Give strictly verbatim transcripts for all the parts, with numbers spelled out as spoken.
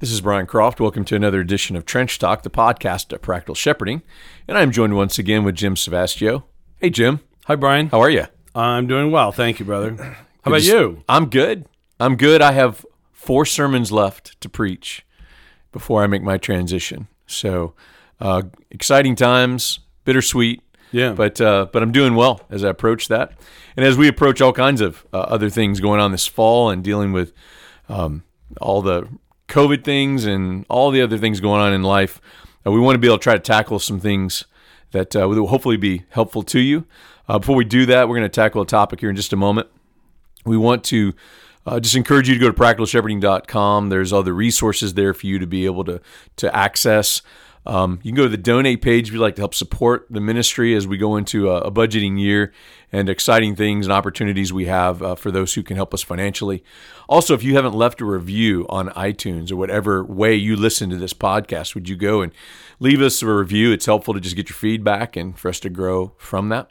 This is Brian Croft. Welcome to another edition of Trench Talk, the podcast of Practical Shepherding. And I'm joined once again with Jim Sebastio. Hey, Jim. Hi, Brian. How are you? I'm doing well. Thank you, brother. How about you? I'm good. I'm good. I have four sermons left to preach before I make my transition. So uh, exciting times, bittersweet. Yeah. But uh, but I'm doing well as I approach that. And as we approach all kinds of uh, other things going on this fall and dealing with um, all the COVID things and all the other things going on in life, uh, we want to be able to try to tackle some things that uh, will hopefully be helpful to you. Uh, before we do that, we're going to tackle a topic here in just a moment. We want to uh, just encourage you to go to practical shepherding dot com. There's other resources there for you to be able to, to access. Um, you can go to the donate page if you'd like to help support the ministry as we go into a, a budgeting year and exciting things and opportunities we have uh, for those who can help us financially. Also, if you haven't left a review on iTunes or whatever way you listen to this podcast, would you go and leave us a review? It's helpful to just get your feedback and for us to grow from that.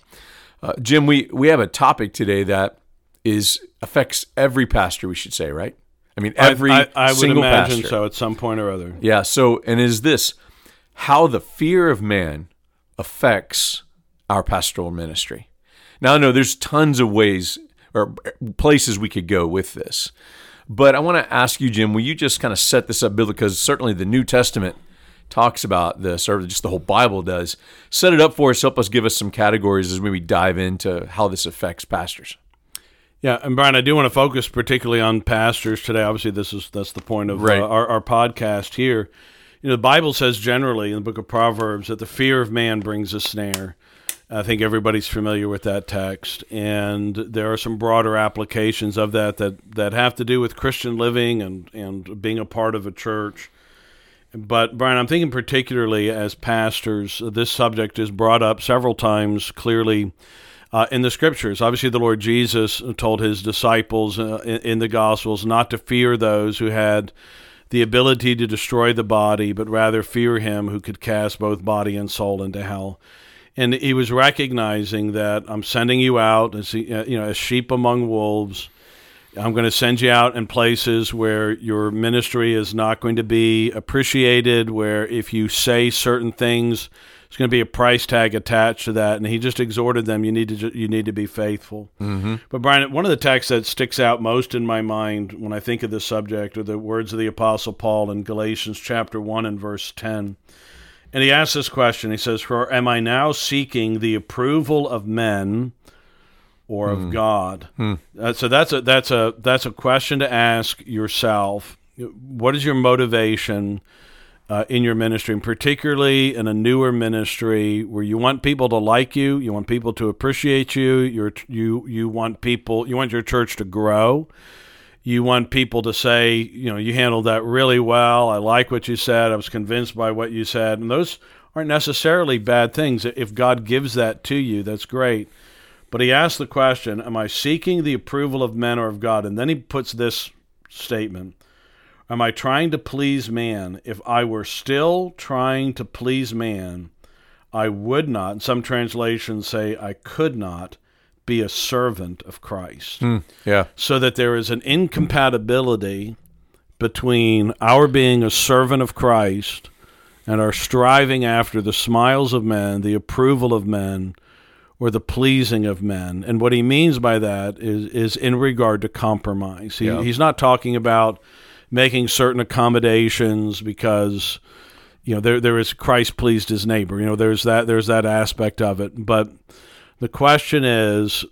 Uh, Jim, we, we have a topic today that is affects every pastor, we should say, right? I mean, every I, I, I single pastor. I would imagine pastor. So at some point or other. Yeah, so, and is this... how the fear of man affects our pastoral ministry. Now, I know there's tons of ways or places we could go with this, but I want to ask you, Jim, will you just kind of set this up, because certainly the New Testament talks about this, or just the whole Bible does. Set it up for us, help us, give us some categories as we dive into how this affects pastors. Yeah, and Brian, I do want to focus particularly on pastors today. Obviously, this is that's the point of right. uh, our, our podcast here. You know, the Bible says generally in the book of Proverbs that the fear of man brings a snare. I think everybody's familiar with that text. And there are some broader applications of that that, that have to do with Christian living and, and being a part of a church. But, Brian, I'm thinking particularly as pastors, this subject is brought up several times clearly uh, in the Scriptures. Obviously, the Lord Jesus told his disciples uh, in, in the Gospels not to fear those who had the ability to destroy the body, but rather fear him who could cast both body and soul into hell. And he was recognizing that I'm sending you out as, you know, as sheep among wolves. I'm going to send you out in places where your ministry is not going to be appreciated, where if you say certain things, there's going to be a price tag attached to that. And he just exhorted them, you need to you need to be faithful. Mm-hmm. But Brian, one of the texts that sticks out most in my mind when I think of this subject are the words of the Apostle Paul in Galatians chapter one and verse ten. And he asks this question, he says, "For am I now seeking the approval of men or of mm. God?" Mm. Uh, so that's a that's a that's a question to ask yourself. What is your motivation uh, in your ministry, and particularly in a newer ministry where you want people to like you, you want people to appreciate you, you you you want people, you want your church to grow, you want people to say, you know, you handled that really well. I like what you said. I was convinced by what you said, and those aren't necessarily bad things. If God gives that to you, that's great. But he asked the question, am I seeking the approval of men or of God? And then he puts this statement, am I trying to please man? If I were still trying to please man, I would not, and some translations say I could not, be a servant of Christ. Mm, yeah. So that there is an incompatibility between our being a servant of Christ and our striving after the smiles of men, the approval of men, or the pleasing of men. And what he means by that is is in regard to compromise. He, yeah. He's not talking about making certain accommodations because, you know, there there is Christ pleased his neighbor. You know, there's that there's that aspect of it. But the question is,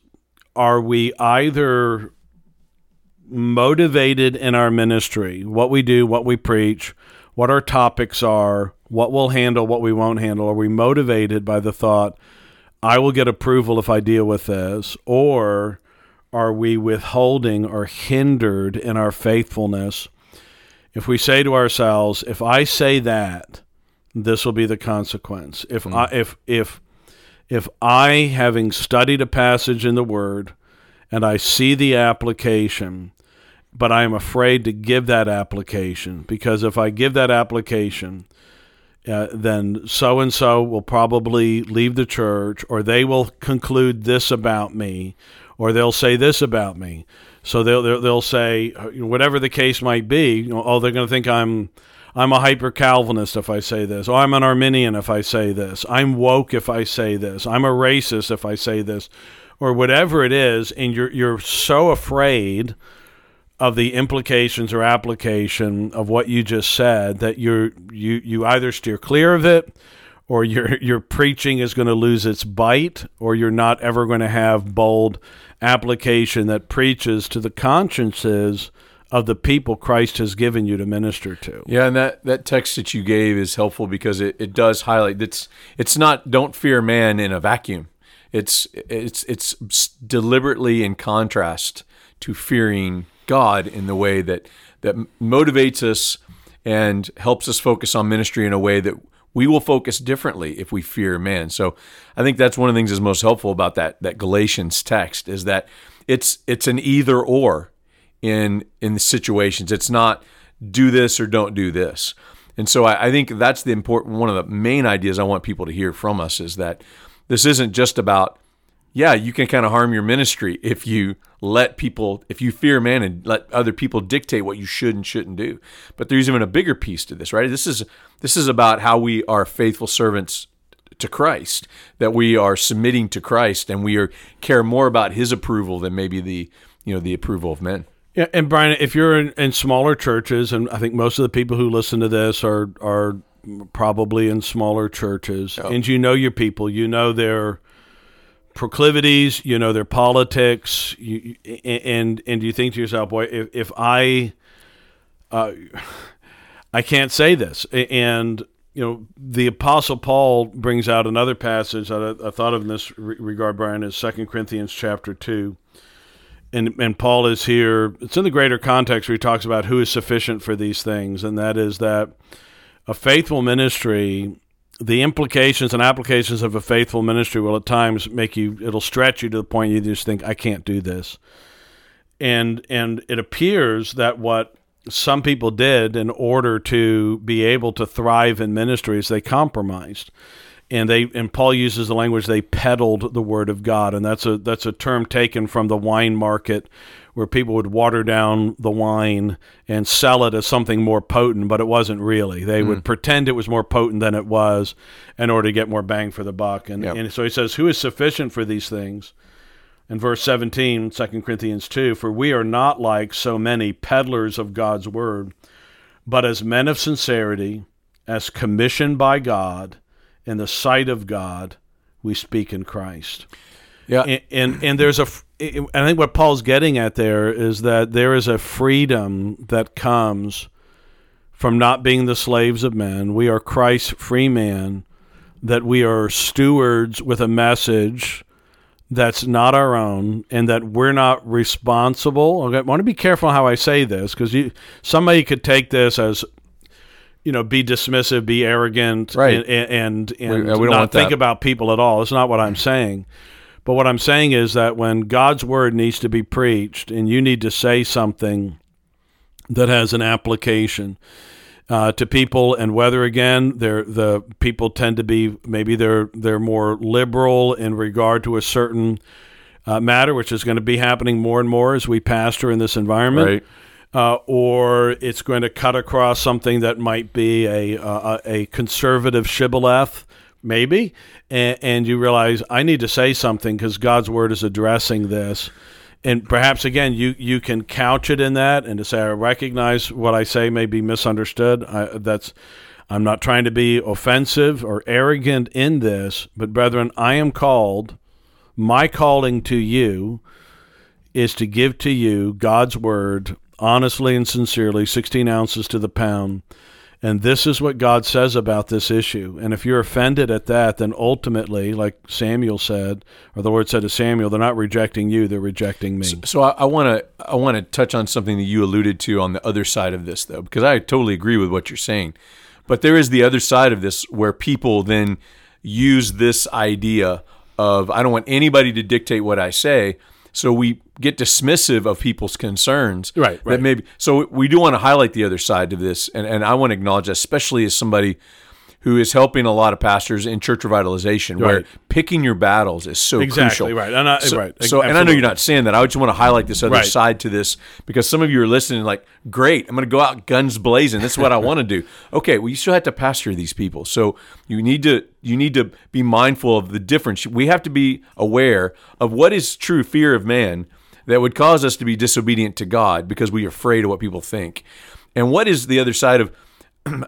are we either motivated in our ministry, what we do, what we preach, what our topics are, what we'll handle, what we won't handle? Are we motivated by the thought, I will get approval if I deal with this, or are we withholding or hindered in our faithfulness? If we say to ourselves, if I say that, this will be the consequence. If mm. I, if if if I, having studied a passage in the Word, and I see the application, but I am afraid to give that application, because if I give that application, Uh, then so-and-so will probably leave the church, or they will conclude this about me, or they'll say this about me. So they'll they'll, they'll say, whatever the case might be, you know, oh, they're going to think I'm I'm a hyper-Calvinist if I say this. Oh, I'm an Arminian if I say this. I'm woke if I say this. I'm a racist if I say this, or whatever it is. And you're you're so afraid of the implications or application of what you just said that you're you you either steer clear of it, or your your preaching is going to lose its bite, or you're not ever going to have bold application that preaches to the consciences of the people Christ has given you to minister to. Yeah, and that, that text that you gave is helpful because it, it does highlight that's it's not don't fear man in a vacuum. It's it's it's deliberately in contrast to fearing God in the way that that motivates us and helps us focus on ministry in a way that we will focus differently if we fear man. So I think that's one of the things that's most helpful about that that Galatians text is that it's it's an either or in in the situations. It's not do this or don't do this. And so I, I think that's the important one of the main ideas I want people to hear from us is that this isn't just about, yeah, you can kind of harm your ministry if you let people, if you fear man and let other people dictate what you should and shouldn't do. But there's even a bigger piece to this, right? This is this is about how we are faithful servants to Christ, that we are submitting to Christ, and we are care more about His approval than maybe the you know the approval of men. Yeah, and Brian, if you're in, in smaller churches, and I think most of the people who listen to this are are probably in smaller churches, oh. and you know your people, you know their proclivities, you know, their politics, you, and and you think to yourself, boy, if, if I, uh, I can't say this. And, you know, the Apostle Paul brings out another passage that I, I thought of in this regard, Brian, is Second Corinthians chapter two. And, and Paul is here, it's in the greater context where he talks about who is sufficient for these things, and that is that a faithful ministry, the implications and applications of a faithful ministry will at times make you, it'll stretch you to the point you just think, I can't do this. And and it appears that what some people did in order to be able to thrive in ministry is they compromised. And they and Paul uses the language, they peddled the word of God. And that's a that's a term taken from the wine market where people would water down the wine and sell it as something more potent, but it wasn't really. They mm. would pretend it was more potent than it was in order to get more bang for the buck. And, yep. and so he says, who is sufficient for these things? In verse seventeen, Second Corinthians two, for we are not like so many peddlers of God's word, but as men of sincerity, as commissioned by God, in the sight of God, we speak in Christ. Yeah, and, and and there's a, and I think what Paul's getting at there is that there is a freedom that comes from not being the slaves of men. We are Christ's free man, that we are stewards with a message that's not our own, and that we're not responsible. Okay, I want to be careful how I say this, because you somebody could take this as, you know, be dismissive, be arrogant, right. and and, and we, we not think that. About people at all. It's not what I'm saying. But what I'm saying is that when God's word needs to be preached and you need to say something that has an application uh, to people, and whether, again, they're, the people tend to be, maybe they're, they're more liberal in regard to a certain uh, matter, which is going to be happening more and more as we pastor in this environment. Right. Uh, or it's going to cut across something that might be a uh, a conservative shibboleth, maybe, and, and you realize I need to say something because God's word is addressing this, and perhaps again you you can couch it in that and to say I recognize what I say may be misunderstood. I, that's I'm not trying to be offensive or arrogant in this, but brethren, I am called. My calling to you is to give to you God's word. Honestly and sincerely, sixteen ounces to the pound. And this is what God says about this issue. And if you're offended at that, then ultimately, like Samuel said, or the Lord said to Samuel, they're not rejecting you, they're rejecting me. So, so I want to I want to touch on something that you alluded to on the other side of this, though, because I totally agree with what you're saying. But there is the other side of this where people then use this idea of, I don't want anybody to dictate what I say, so we get dismissive of people's concerns. Right, right. That maybe, so we do want to highlight the other side of this, and, and I want to acknowledge, especially as somebody who is helping a lot of pastors in church revitalization, right, where picking your battles is so exactly, crucial. Right. And I, so, right. So, and I know you're not saying that. I just want to highlight this other right. side to this, because some of you are listening like, great, I'm going to go out guns blazing. That's what I want to do. Okay, well, you still have to pastor these people. So you need to you need to be mindful of the difference. We have to be aware of what is true fear of man that would cause us to be disobedient to God because we are afraid of what people think. And what is the other side of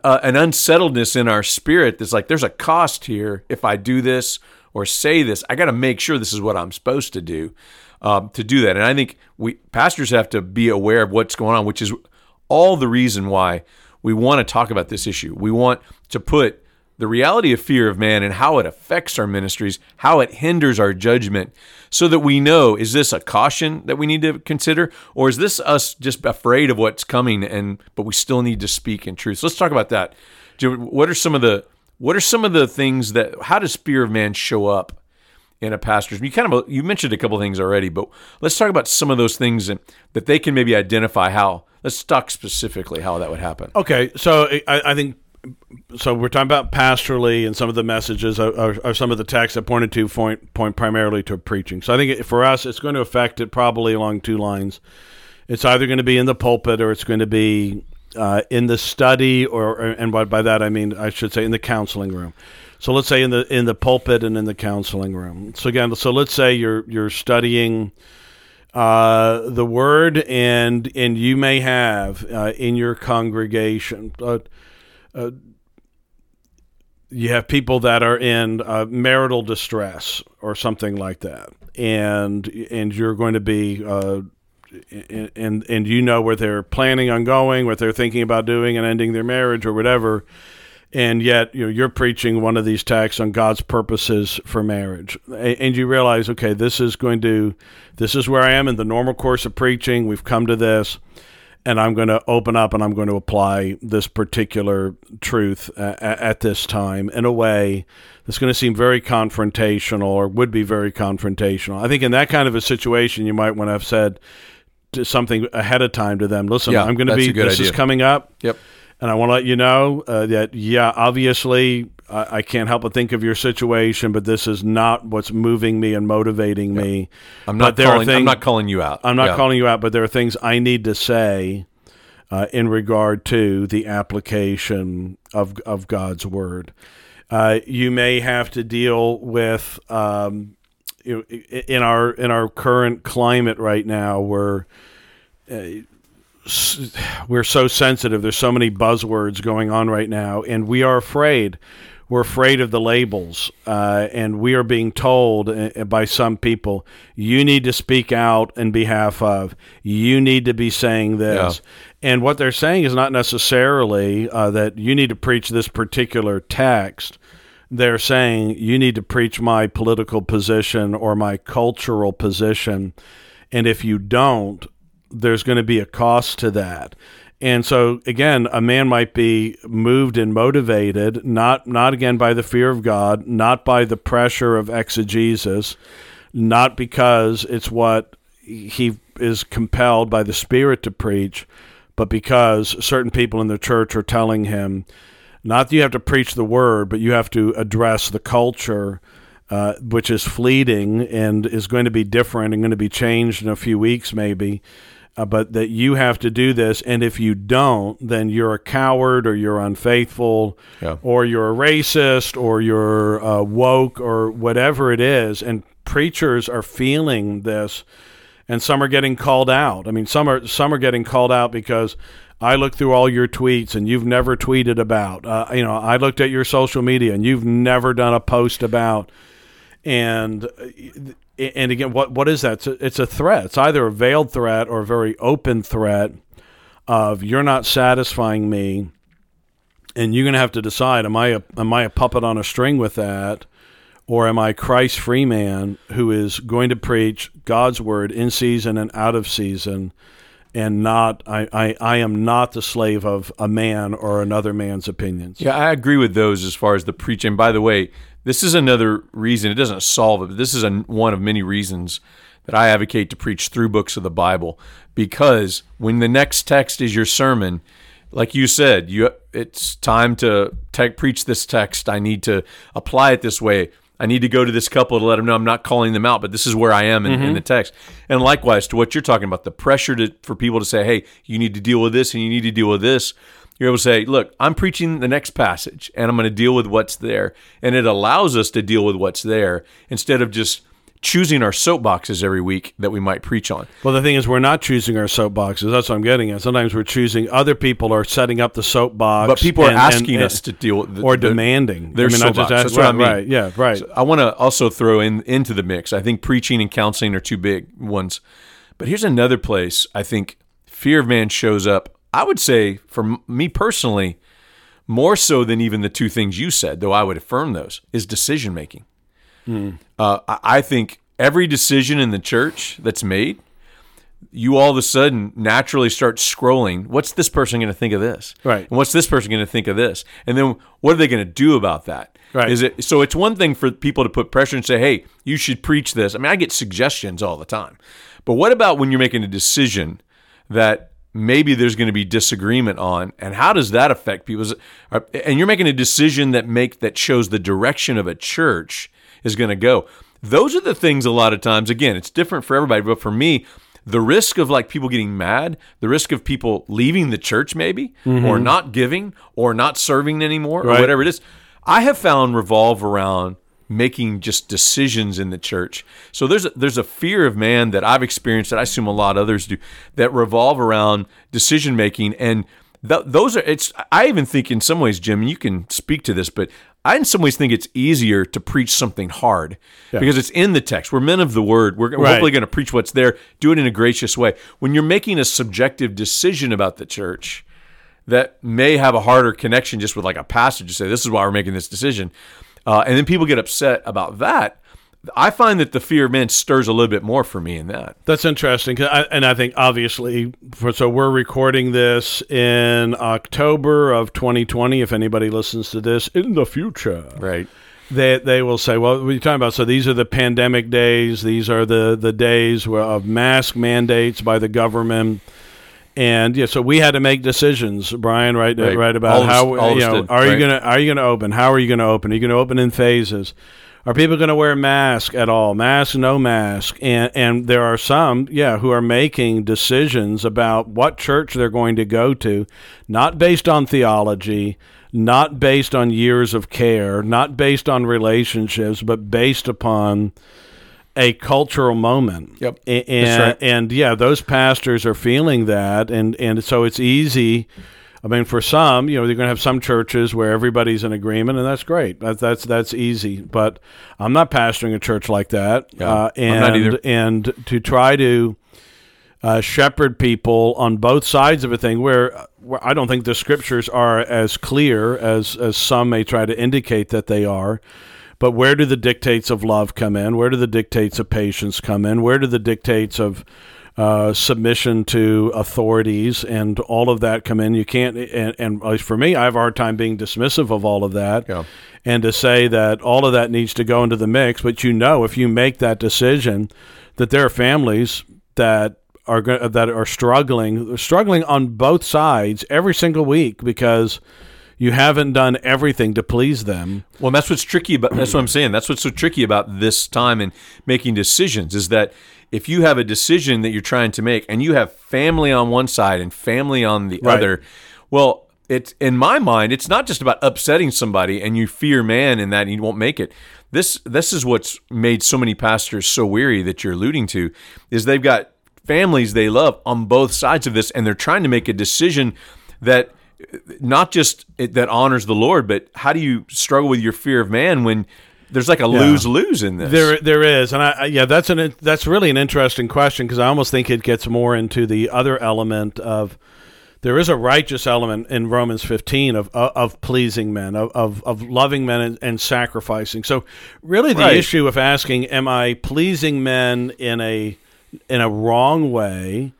Uh, an unsettledness in our spirit that's like, there's a cost here. If I do this or say this, I got to make sure this is what I'm supposed to do um, to do that. And I think we pastors have to be aware of what's going on, which is all the reason why we want to talk about this issue. We want to put the reality of fear of man and how it affects our ministries, how it hinders our judgment, so that we know, is this a caution that we need to consider, or is this us just afraid of what's coming, and but we still need to speak in truth? So let's talk about that. What are some of the what are some of the things that, how does fear of man show up in a pastor's? You kind of you mentioned a couple of things already, but let's talk about some of those things that, that they can maybe identify how. Let's talk specifically how that would happen. Okay, so I, I think. So we're talking about pastorally, and some of the messages are, are, are some of the texts that pointed to point, point primarily to preaching. So I think for us, it's going to affect it probably along two lines. It's either going to be in the pulpit, or it's going to be uh, in the study, or and by, by that I mean I should say in the counseling room. So let's say in the in the pulpit and in the counseling room. So again, so let's say you're you're studying uh, the Word, and and you may have uh, in your congregation. Uh, Uh, you have people that are in uh, marital distress or something like that, and and you're going to be uh, and and you know where they're planning on going, what they're thinking about doing and ending their marriage or whatever, and yet you know you're preaching one of these texts on God's purposes for marriage, and you realize, okay, this is going to this is where I am in the normal course of preaching. We've come to this. And I'm going to open up and I'm going to apply this particular truth uh, at this time in a way that's going to seem very confrontational, or would be very confrontational. I think in that kind of a situation, you might want to have said to something ahead of time to them. Listen, yeah, I'm going to be, this idea. is coming up. Yep. And I want to let you know uh, that, yeah, obviously I-, I can't help but think of your situation, but this is not what's moving me and motivating yeah. me. I'm not, there calling, things, I'm not calling you out. I'm not yeah. calling you out, but there are things I need to say uh, in regard to the application of of God's Word. Uh, you may have to deal with, um, you know, in our in our current climate right now, where uh, we're so sensitive. There's so many buzzwords going on right now, and we are afraid. We're afraid of the labels, uh, and we are being told by some people, you need to speak out in behalf of, you need to be saying this. Yeah. And what they're saying is not necessarily uh, that you need to preach this particular text. They're saying, you need to preach my political position or my cultural position, and if you don't, there's going to be a cost to that. And so, again, a man might be moved and motivated, not, not again, by the fear of God, not by the pressure of exegesis, not because it's what he is compelled by the Spirit to preach, but because certain people in the church are telling him, not that you have to preach the Word, but you have to address the culture, uh, which is fleeting and is going to be different and going to be changed in a few weeks maybe. Uh, but that you have to do this, and if you don't, then you're a coward, or you're unfaithful, yeah. or you're a racist, or you're uh, woke, or whatever it is. And preachers are feeling this, and some are getting called out. I mean, some are some are getting called out because I looked through all your tweets, and you've never tweeted about. Uh, you know, I looked at your social media, and you've never done a post about. And uh, And again, what what is that? It's a, it's a threat. It's either a veiled threat or a very open threat of, you're not satisfying me, and you're going to have to decide, am I a, am I a puppet on a string with that, or am I Christ free man who is going to preach God's Word in season and out of season, and not I, I, I am not the slave of a man or another man's opinions. Yeah, I agree with those as far as the preaching. By the way, this is another reason. It doesn't solve it, but this is a, one of many reasons that I advocate to preach through books of the Bible, because when the next text is your sermon, like you said, you it's time to te- preach this text. I need to apply it this way. I need to go to this couple to let them know I'm not calling them out, but this is where I am in, mm-hmm. in the text. And likewise, to what you're talking about, the pressure to, for people to say, hey, you need to deal with this and you need to deal with this. You're able to say, look, I'm preaching the next passage and I'm going to deal with what's there. And it allows us to deal with what's there instead of just choosing our soapboxes every week that we might preach on. Well, the thing is, we're not choosing our soapboxes. That's what I'm getting at. Sometimes we're choosing other people are setting up the soapbox. But people are and, asking and, and, us to deal with the, or demanding their I mean, soapbox. That's right, what I mean. Right, yeah, right. So I want to also throw in into the mix. I think preaching and counseling are two big ones. But here's another place I think fear of man shows up. I would say, for me personally, more so than even the two things you said, though I would affirm those, is decision-making. Mm. Uh, I think every decision in the church that's made, you all of a sudden naturally start scrolling. What's this person going to think of this? Right. And what's this person going to think of this? And then what are they going to do about that? Right. Is it so? It's one thing for people to put pressure and say, "Hey, you should preach this." I mean, I get suggestions all the time, but what about when you're making a decision that maybe there's going to be disagreement on, and how does that affect people? And you're making a decision that make that shows the direction of a church is going to go. Those are the things a lot of times, again, it's different for everybody, but for me, the risk of like people getting mad, the risk of people leaving the church maybe, mm-hmm. or not giving, or not serving anymore, right. or whatever it is, I have found revolve around making just decisions in the church. So there's a, there's a fear of man that I've experienced, that I assume a lot of others do, that revolve around decision-making, and th- those are, it's. I even think in some ways, Jim, and you can speak to this, but I in some ways think it's easier to preach something hard yeah. because it's in the text. We're men of the word. We're, we're right. hopefully going to preach what's there, do it in a gracious way. When you're making a subjective decision about the church that may have a harder connection just with like a passage to say, this is why we're making this decision, uh, and then people get upset about that, I find that the fear of men stirs a little bit more for me in that. That's interesting. Cause I, and I think obviously, for, so we're recording this in October of twenty twenty. If anybody listens to this in the future, right? They they will say, well, what are you talking about? So these are the pandemic days. These are the, the days where, of mask mandates by the government. And yeah, so we had to make decisions, Brian, right? Right, right about always, how you know, did, are right. you gonna are you gonna open? How are you gonna open? Are you gonna open in phases? Are people going to wear masks at all? Mask, no mask. And and there are some, yeah, who are making decisions about what church they're going to go to, not based on theology, not based on years of care, not based on relationships, but based upon a cultural moment. Yep. And, that's right. and yeah, those pastors are feeling that. And, and so it's easy. I mean, for some, you know, they're going to have some churches where everybody's in agreement, and that's great. That, that's that's easy. But I'm not pastoring a church like that. Yeah, uh, and, I'm not either. And to try to uh, shepherd people on both sides of a thing where, where I don't think the scriptures are as clear as, as some may try to indicate that they are. But where do the dictates of love come in? Where do the dictates of patience come in? Where do the dictates of Uh, submission to authorities and all of that come in? You can't, and, and at least for me, I have a hard time being dismissive of all of that. Yeah. And to say that all of that needs to go into the mix, but you know, if you make that decision, that there are families that are that are struggling, struggling on both sides every single week because you haven't done everything to please them. Well, that's what's tricky about, that's what I'm saying. That's what's so tricky about this time and making decisions is that if you have a decision that you're trying to make and you have family on one side and family on the right. other, well, it's in my mind, it's not just about upsetting somebody and you fear man in that and you won't make it. This this is what's made so many pastors so weary that you're alluding to, is they've got families they love on both sides of this and they're trying to make a decision that not just it, that honors the Lord, but how do you struggle with your fear of man when there's like a yeah. lose-lose in this. There, there is, and I, yeah, that's an that's really an interesting question because I almost think it gets more into the other element of there is a righteous element in Romans fifteen of of, of pleasing men, of, of of loving men and, and sacrificing. So really, the right. issue of asking, am I pleasing men in a in a wrong way,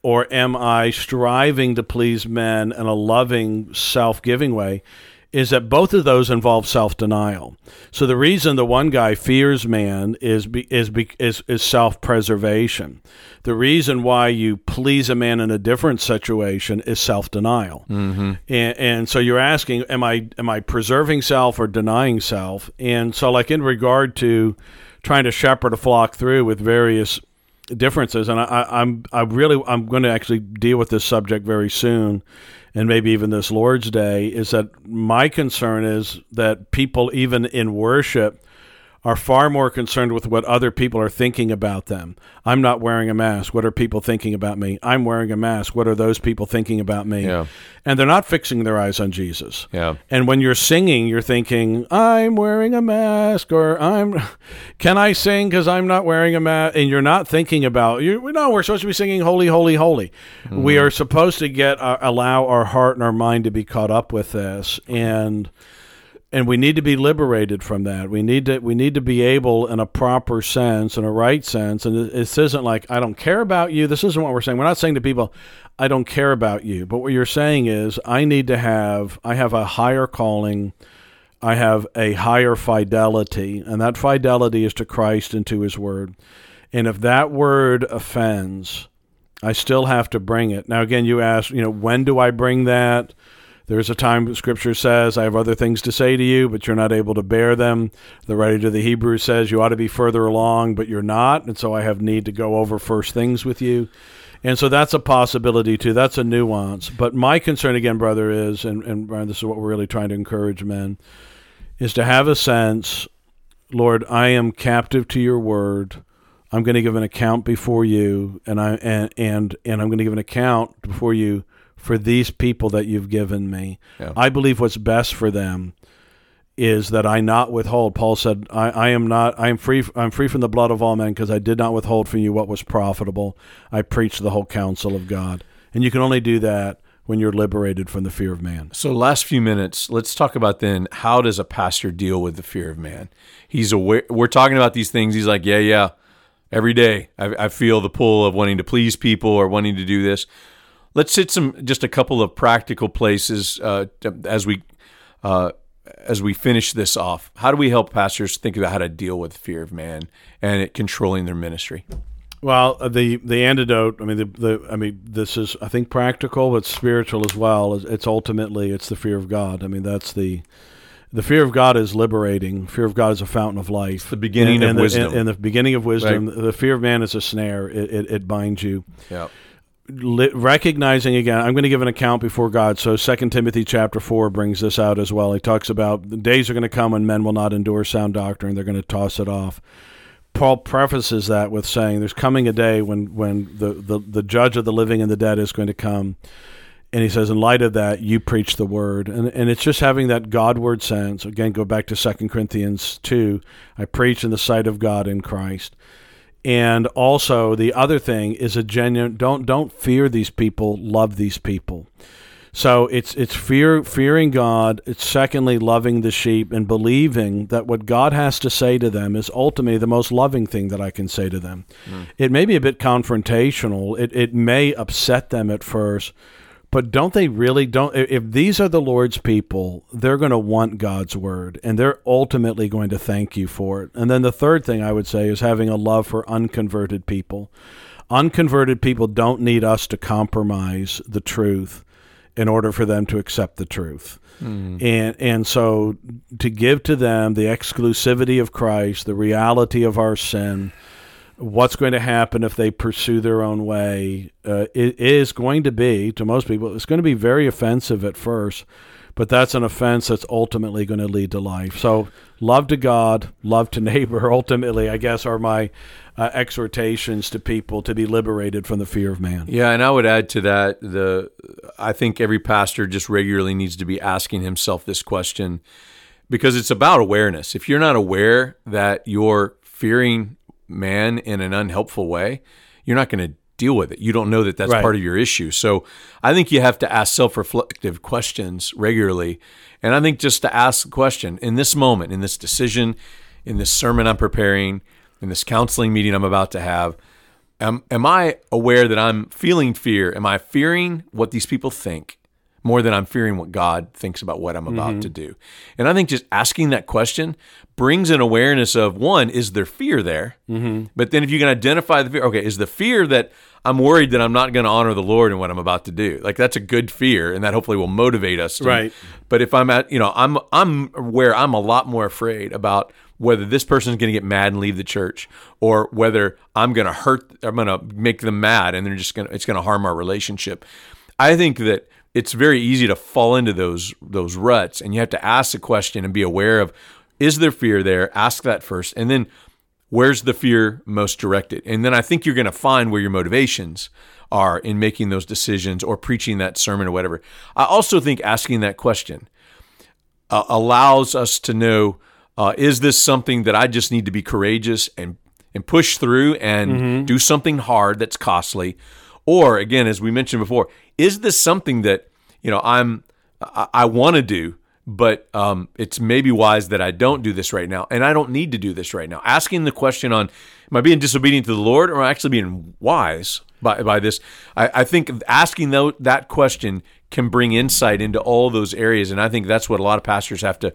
or am I striving to please men in a loving, self-giving way? is that both of those involve self-denial. So the reason the one guy fears man is be, is, be, is is self-preservation. The reason why you please a man in a different situation is self-denial. Mm-hmm. And, and so you're asking, am I am I preserving self or denying self? And so, like in regard to trying to shepherd a flock through with various differences, and I, I'm I really I'm going to actually deal with this subject very soon, and maybe even this Lord's Day, is that my concern is that people, even in worship, are far more concerned with what other people are thinking about them. I'm not wearing a mask. What are people thinking about me? I'm wearing a mask. What are those people thinking about me? Yeah. And they're not fixing their eyes on Jesus. Yeah. And when you're singing, you're thinking, I'm wearing a mask, or I'm, can I sing because I'm not wearing a mask? And you're not thinking about, you. no, we're supposed to be singing holy, holy, holy. Mm-hmm. We are supposed to get uh, allow our heart and our mind to be caught up with this. And... And we need to be liberated from that. We need to we need to be able, in a proper sense, in a right sense, and this isn't like, I don't care about you. This isn't what we're saying. We're not saying to people, I don't care about you. But what you're saying is, I need to have, I have a higher calling. I have a higher fidelity. And that fidelity is to Christ and to his word. And if that word offends, I still have to bring it. Now, again, you ask, you know, when do I bring that? There's a time Scripture says, I have other things to say to you, but you're not able to bear them. The writer to the Hebrews says, you ought to be further along, but you're not, and so I have need to go over first things with you. And so that's a possibility, too. That's a nuance. But my concern, again, brother, is, and, and Brian, this is what we're really trying to encourage men, is to have a sense, Lord, I am captive to your word. I'm going to give an account before you, and I and and, and I'm going to give an account before you for these people that you've given me. Yeah. I believe what's best for them is that I not withhold. Paul said, I, I am not, I am free, I'm free from the blood of all men because I did not withhold from you what was profitable. I preached the whole counsel of God. And you can only do that when you're liberated from the fear of man. So last few minutes, let's talk about then, how does a pastor deal with the fear of man? He's aware, we're talking about these things. He's like, yeah, yeah, every day I, I feel the pull of wanting to please people or wanting to do this. Let's hit some just a couple of practical places uh, as we uh, as we finish this off. How do we help pastors think about how to deal with fear of man and it controlling their ministry? Well, the the antidote. I mean, the, the I mean, this is I think practical, but spiritual as well. It's ultimately it's the fear of God. I mean, that's the the fear of God is liberating. Fear of God is a fountain of life. It's the beginning and, and of the, wisdom. And, and the beginning of wisdom. Right. The fear of man is a snare. It it, it binds you. Yeah. Recognizing, again, I'm going to give an account before God. So Second Timothy chapter four brings this out as well. He talks about the days are going to come when men will not endure sound doctrine. They're going to toss it off. Paul prefaces that with saying there's coming a day when, when the, the, the judge of the living and the dead is going to come. And he says, in light of that, you preach the word. And and it's just having that Godward sense. Again, go back to Second Corinthians two. I preach in the sight of God in Christ. And also, the other thing is a genuine, don't don't fear these people, love these people. So it's it's fear fearing God, it's secondly loving the sheep and believing that what God has to say to them is ultimately the most loving thing that I can say to them. Mm. It may be a bit confrontational, it it may upset them at first, but don't they really, don't if these are the Lord's people, they're going to want God's word, and they're ultimately going to thank you for it. And then the third thing I would say is having a love for unconverted people. Unconverted people don't need us to compromise the truth in order for them to accept the truth. Mm. And and so to give to them the exclusivity of Christ, the reality of our sin, what's going to happen if they pursue their own way, uh, it is going to be, to most people, it's going to be very offensive at first, but that's an offense that's ultimately going to lead to life. So love to God, love to neighbor, ultimately, I guess, are my uh, exhortations to people to be liberated from the fear of man. Yeah, and I would add to that, the I think every pastor just regularly needs to be asking himself this question, because it's about awareness. If you're not aware that you're fearing man in an unhelpful way, you're not going to deal with it. You don't know that that's right. Part of your issue. So I think you have to ask self-reflective questions regularly. And I think just to ask the question, in this moment, in this decision, in this sermon I'm preparing, in this counseling meeting I'm about to have, am, am I aware that I'm feeling fear? Am I fearing what these people think? more than I'm fearing what God thinks about what I'm about mm-hmm. to do. And I think just asking that question brings an awareness of, one, is there fear there? Mm-hmm. But then if you can identify the fear, okay, is the fear that I'm worried that I'm not going to honor the Lord in what I'm about to do? Like, that's a good fear, and that hopefully will motivate us. To, right. But if I'm at, you know, I'm I'm aware, I'm a lot more afraid about whether this person's going to get mad and leave the church, or whether I'm going to hurt, I'm going to make them mad, and they're just going to, it's going to harm our relationship. I think that it's very easy to fall into those those ruts, and you have to ask the question and be aware of, is there fear there? Ask that first, and then where's the fear most directed? And then I think you're going to find where your motivations are in making those decisions or preaching that sermon or whatever. I also think asking that question uh, allows us to know, Uh, is this something that I just need to be courageous and, and push through and mm-hmm. do something hard that's costly? Or again, as we mentioned before, is this something that, you know, I'm, I, I want to do, but um, it's maybe wise that I don't do this right now, and I don't need to do this right now? Asking the question on, am I being disobedient to the Lord, or am I actually being wise by, by this? I, I think asking that, that question can bring insight into all those areas, and I think that's what a lot of pastors have to,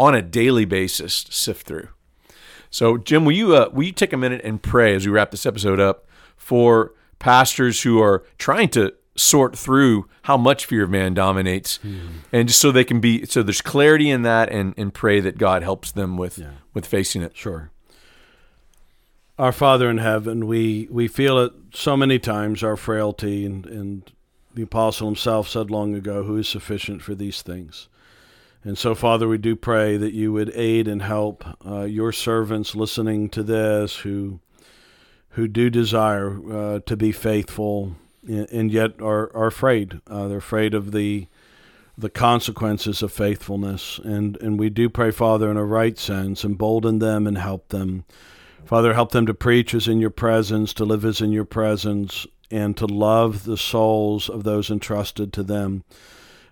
on a daily basis, sift through. So, Jim, will you uh, will you take a minute and pray as we wrap this episode up for pastors who are trying to sort through how much fear of man dominates, mm. and just so they can be so there's clarity in that, and and pray that God helps them with yeah. with facing it. Sure. Our Father in heaven, we we feel it so many times, our frailty, and and the apostle himself said long ago, "Who is sufficient for these things?" And so, Father, we do pray that you would aid and help uh, your servants listening to this who who do desire uh, to be faithful and, and yet are, are afraid. Uh, they're afraid of the the consequences of faithfulness. And, and we do pray, Father, in a right sense, embolden them and help them. Father, help them to preach as in your presence, to live as in your presence, and to love the souls of those entrusted to them.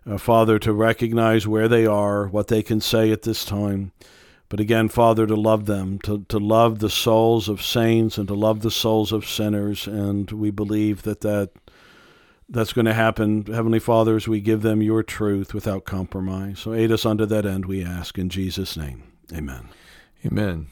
Uh, Father, to recognize where they are, what they can say at this time. But again, Father, to love them, to, to love the souls of saints and to love the souls of sinners. And we believe that, that that's going to happen, Heavenly Father, as we give them your truth without compromise. So aid us unto that end, we ask in Jesus' name. Amen. Amen.